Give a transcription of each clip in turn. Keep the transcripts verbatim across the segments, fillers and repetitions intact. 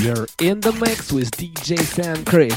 You're in the mix with D J Sam Chris.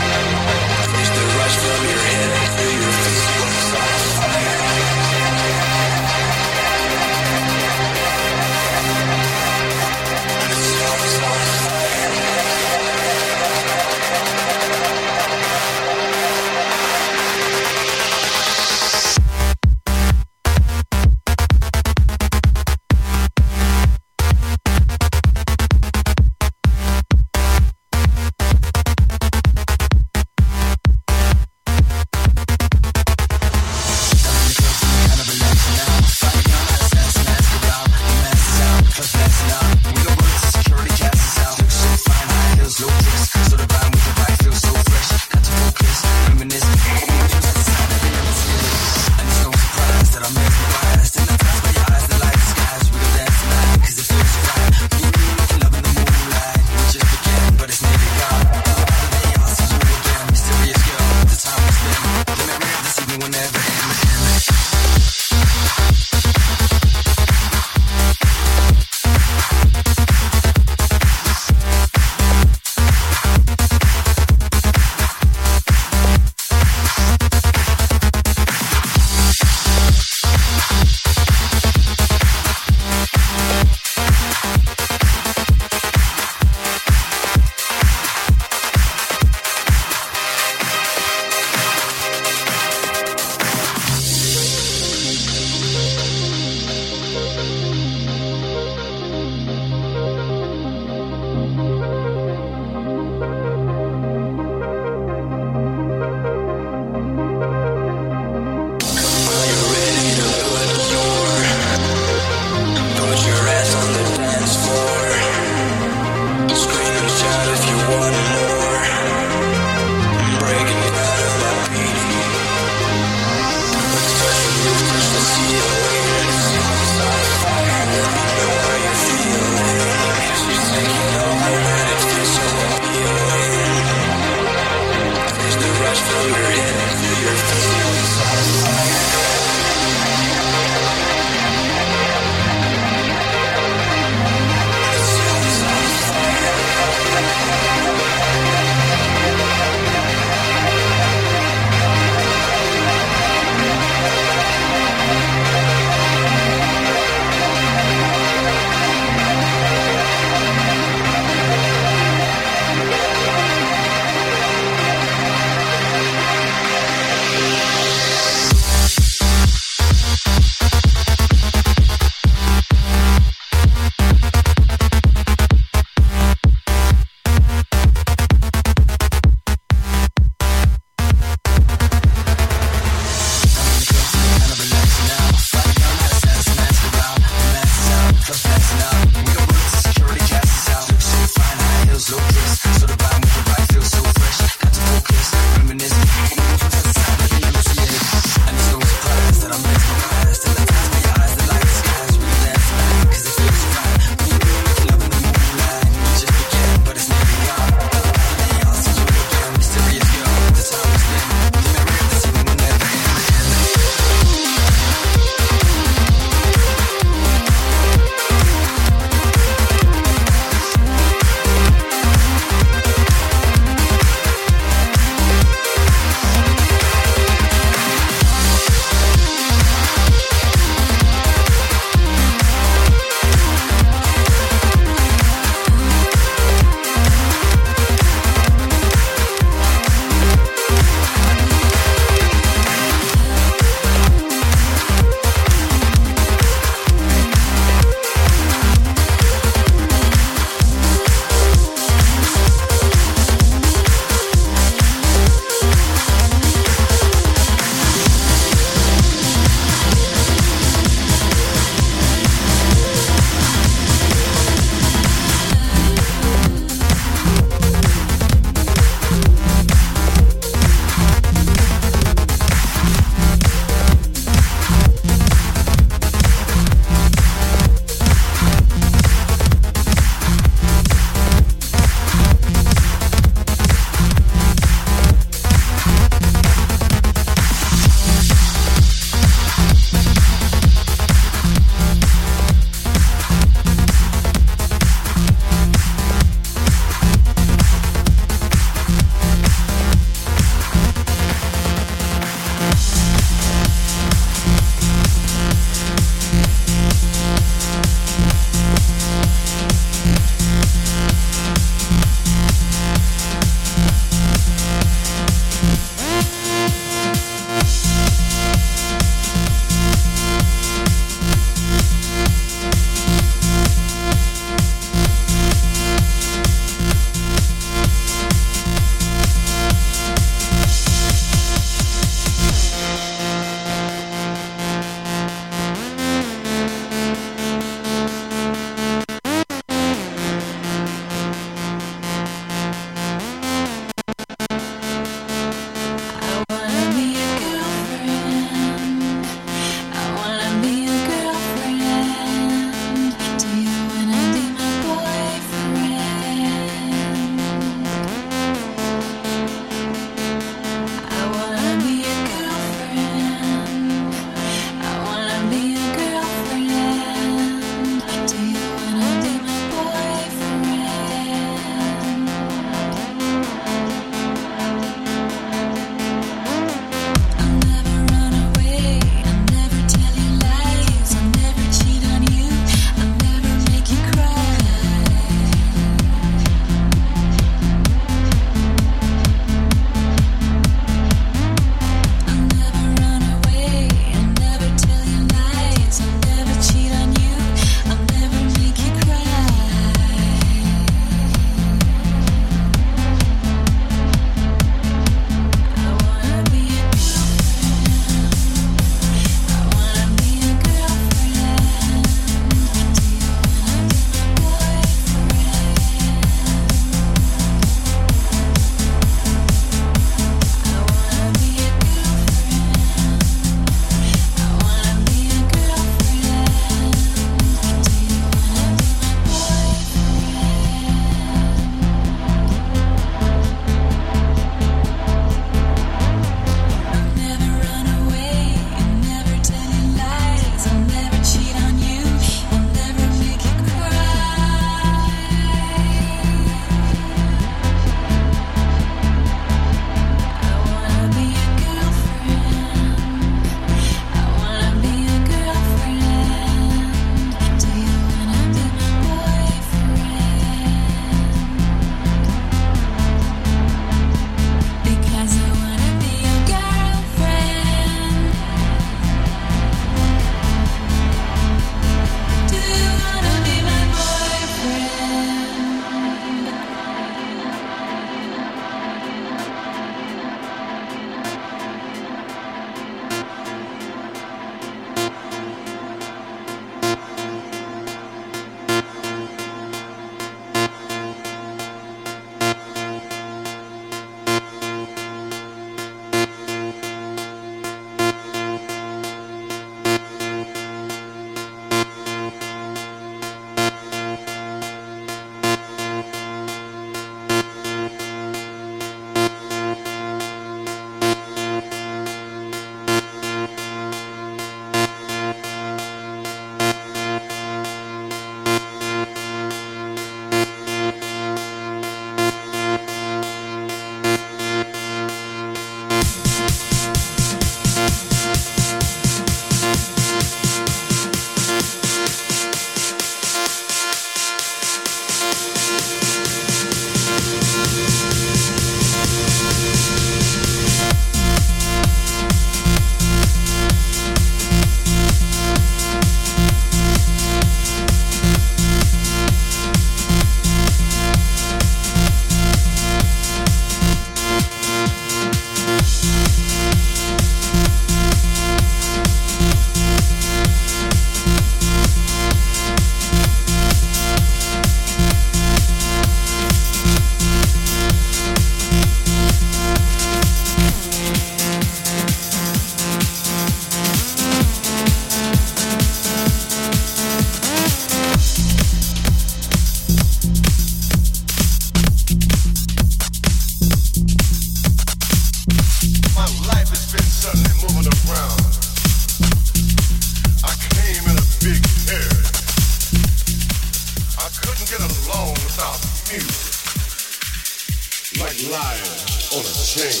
lion on a chain.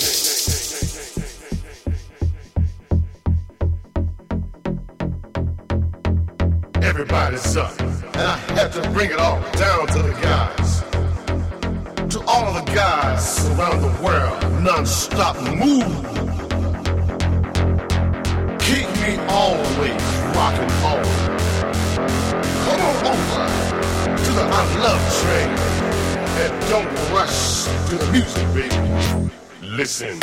Everybody's up, and I have to bring it all down to the guys. To all of the guys around the world, non-stop move. Keep me always rockin' on. Come on over to the I Love Train, and don't rush to the music, baby. Listen.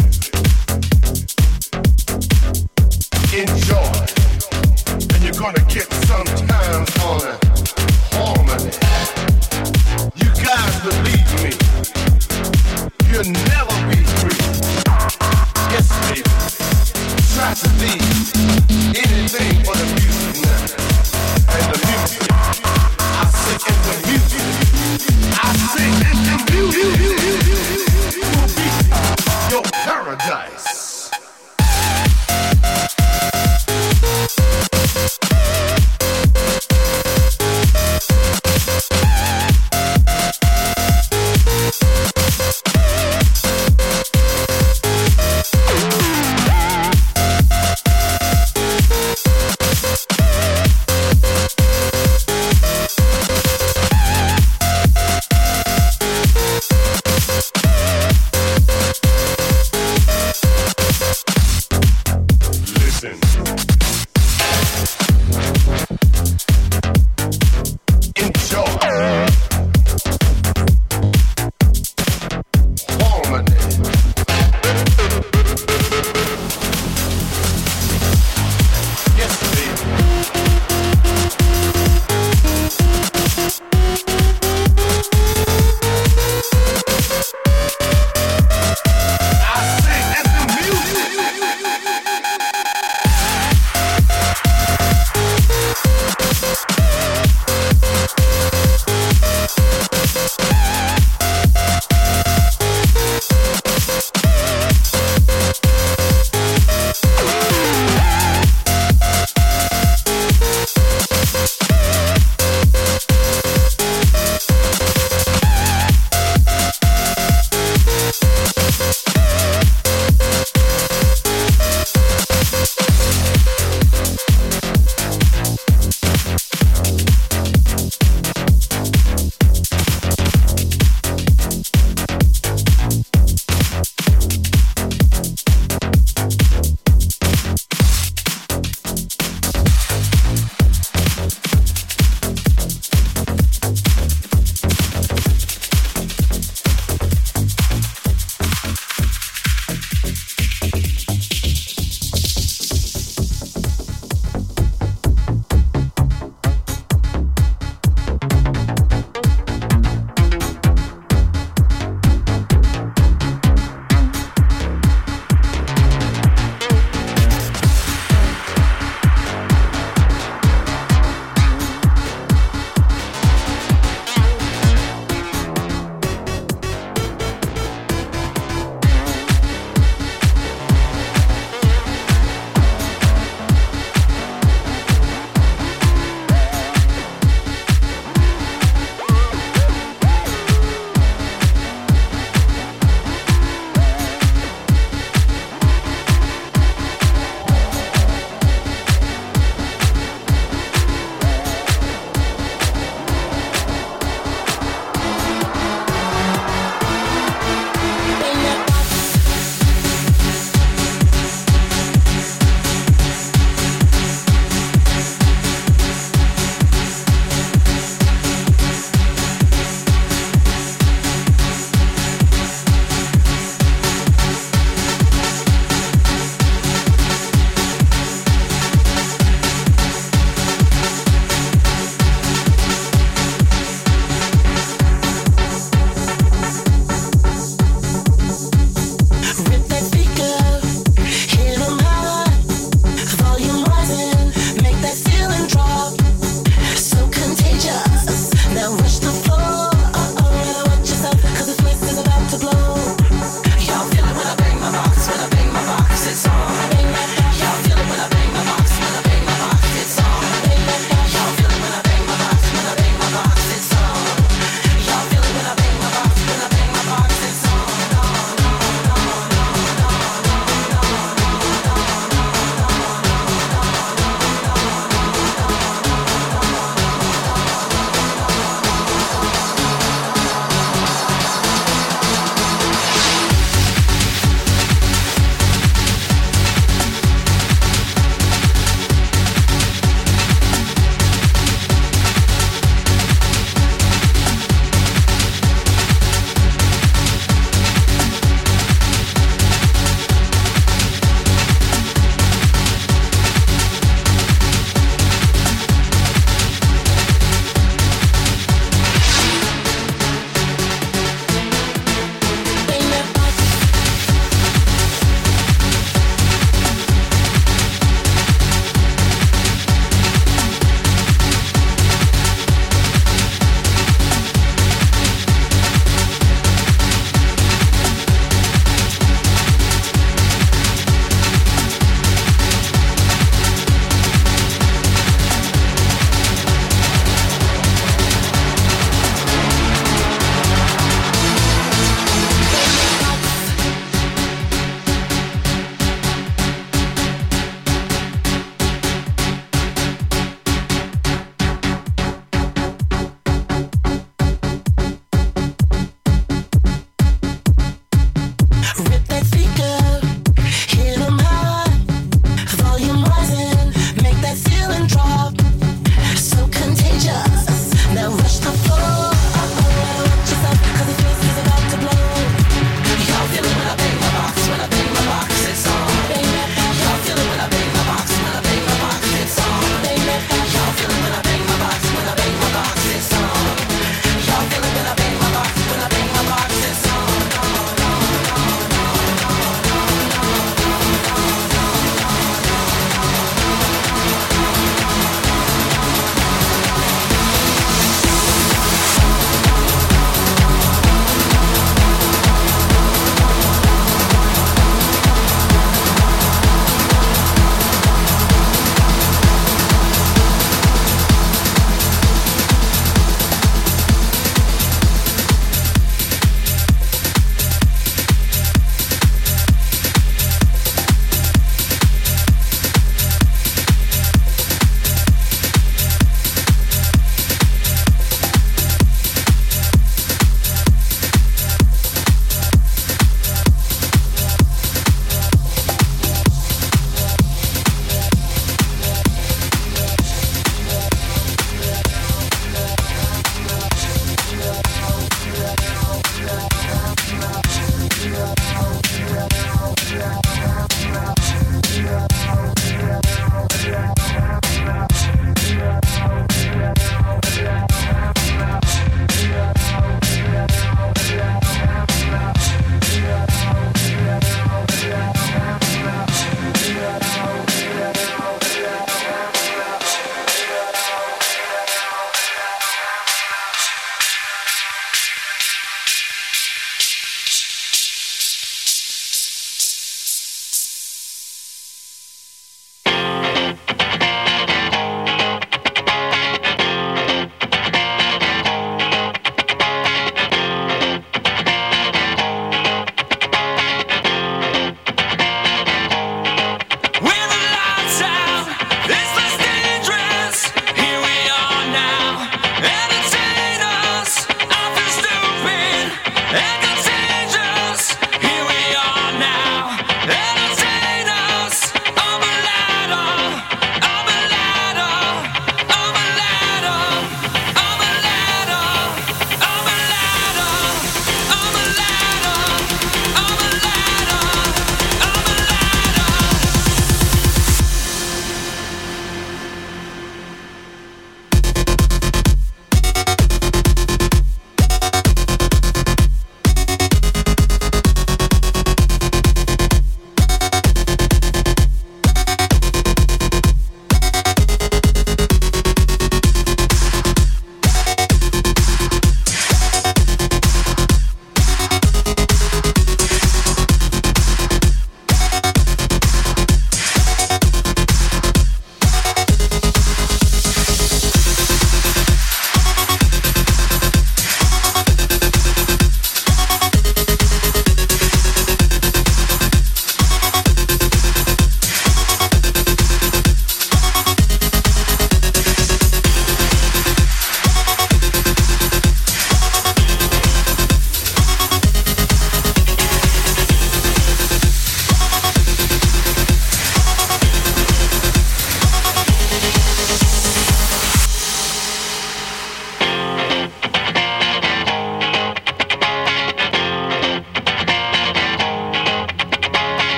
Enjoy. And you're gonna get some time on a harmony. You guys believe me, you'll never be free. Yes, baby, try to leave anything for the music now. And the music, I say and the music, I say and the music will be your paradise.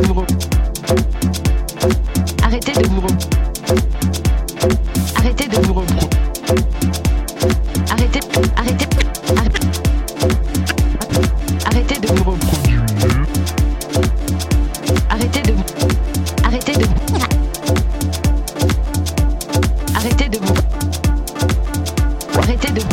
de vous reprendre. Arrêtez de vous reprendre. Arrêtez de vous reprendre. Arrêtez, arrêtez, arrêtez. Arrêtez de vous reprendre. Arrêtez de vous. Arrêtez de vous. Arrêtez de vous. Arrêtez de vous.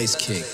bass kick.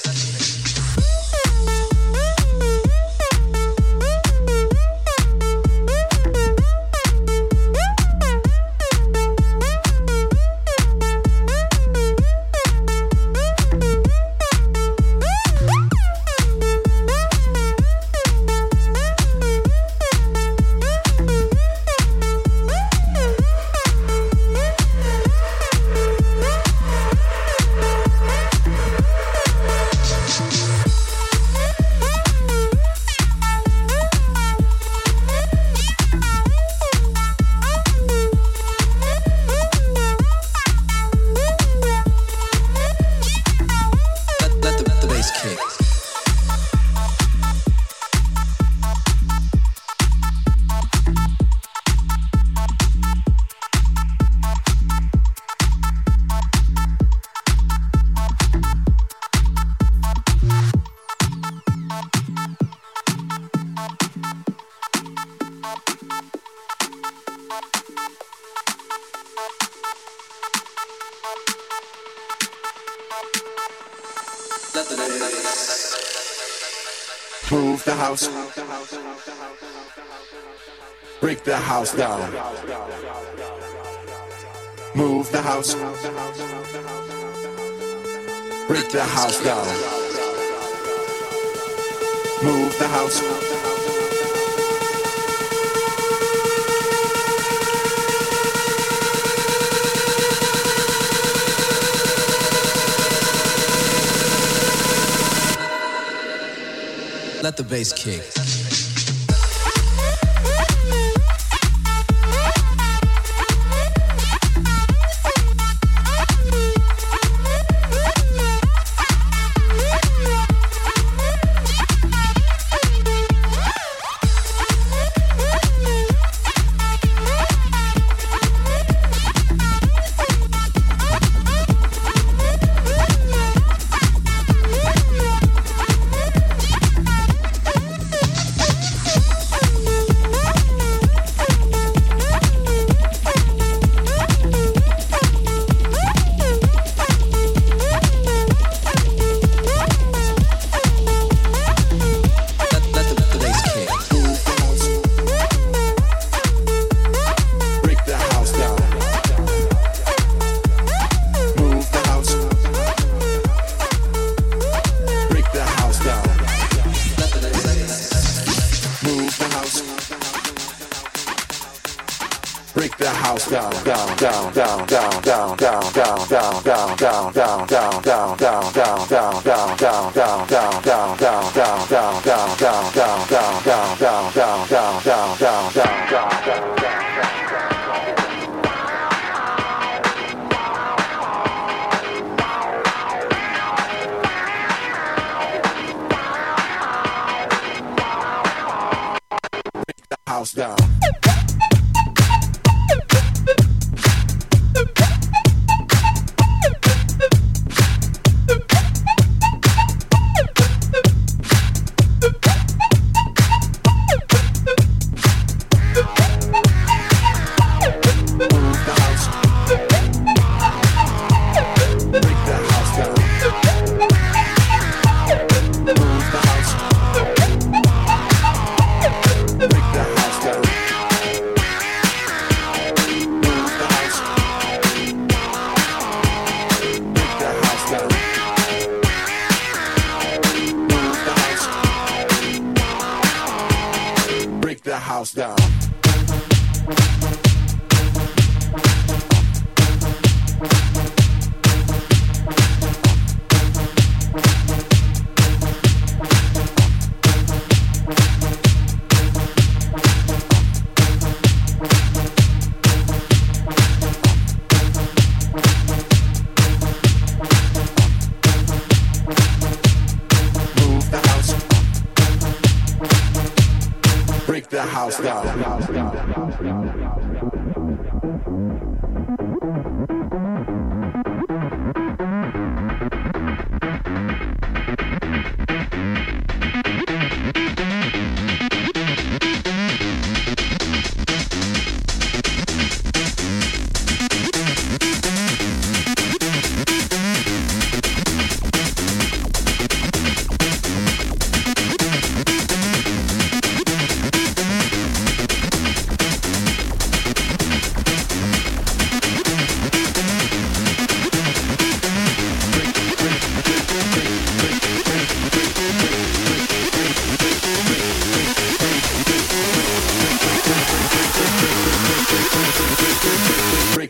Move the house, break the house down. Move the house, break the house down. Move the house. Let the bass kick. Down.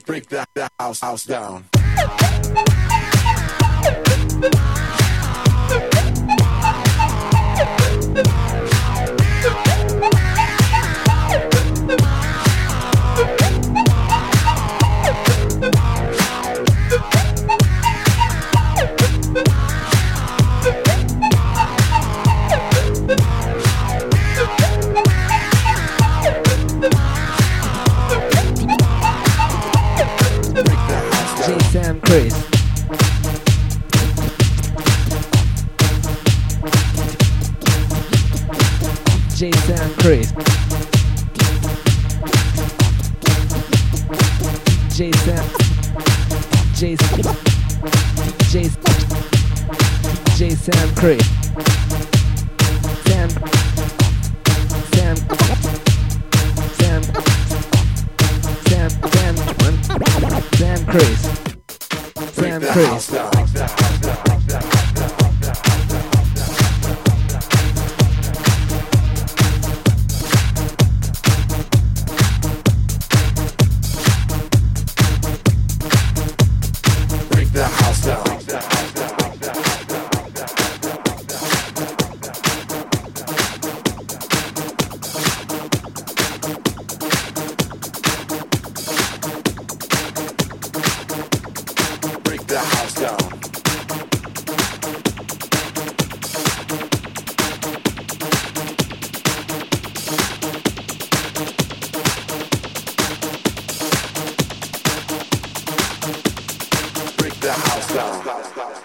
break the, the house, house down. Sam Chris. D J Sam Chris. D J Sam. D J D J D J Sam Chris. Sam. Sam. Sam. Sam. Sam. Sam Chris. Sam Chris. Stop, stop, stop.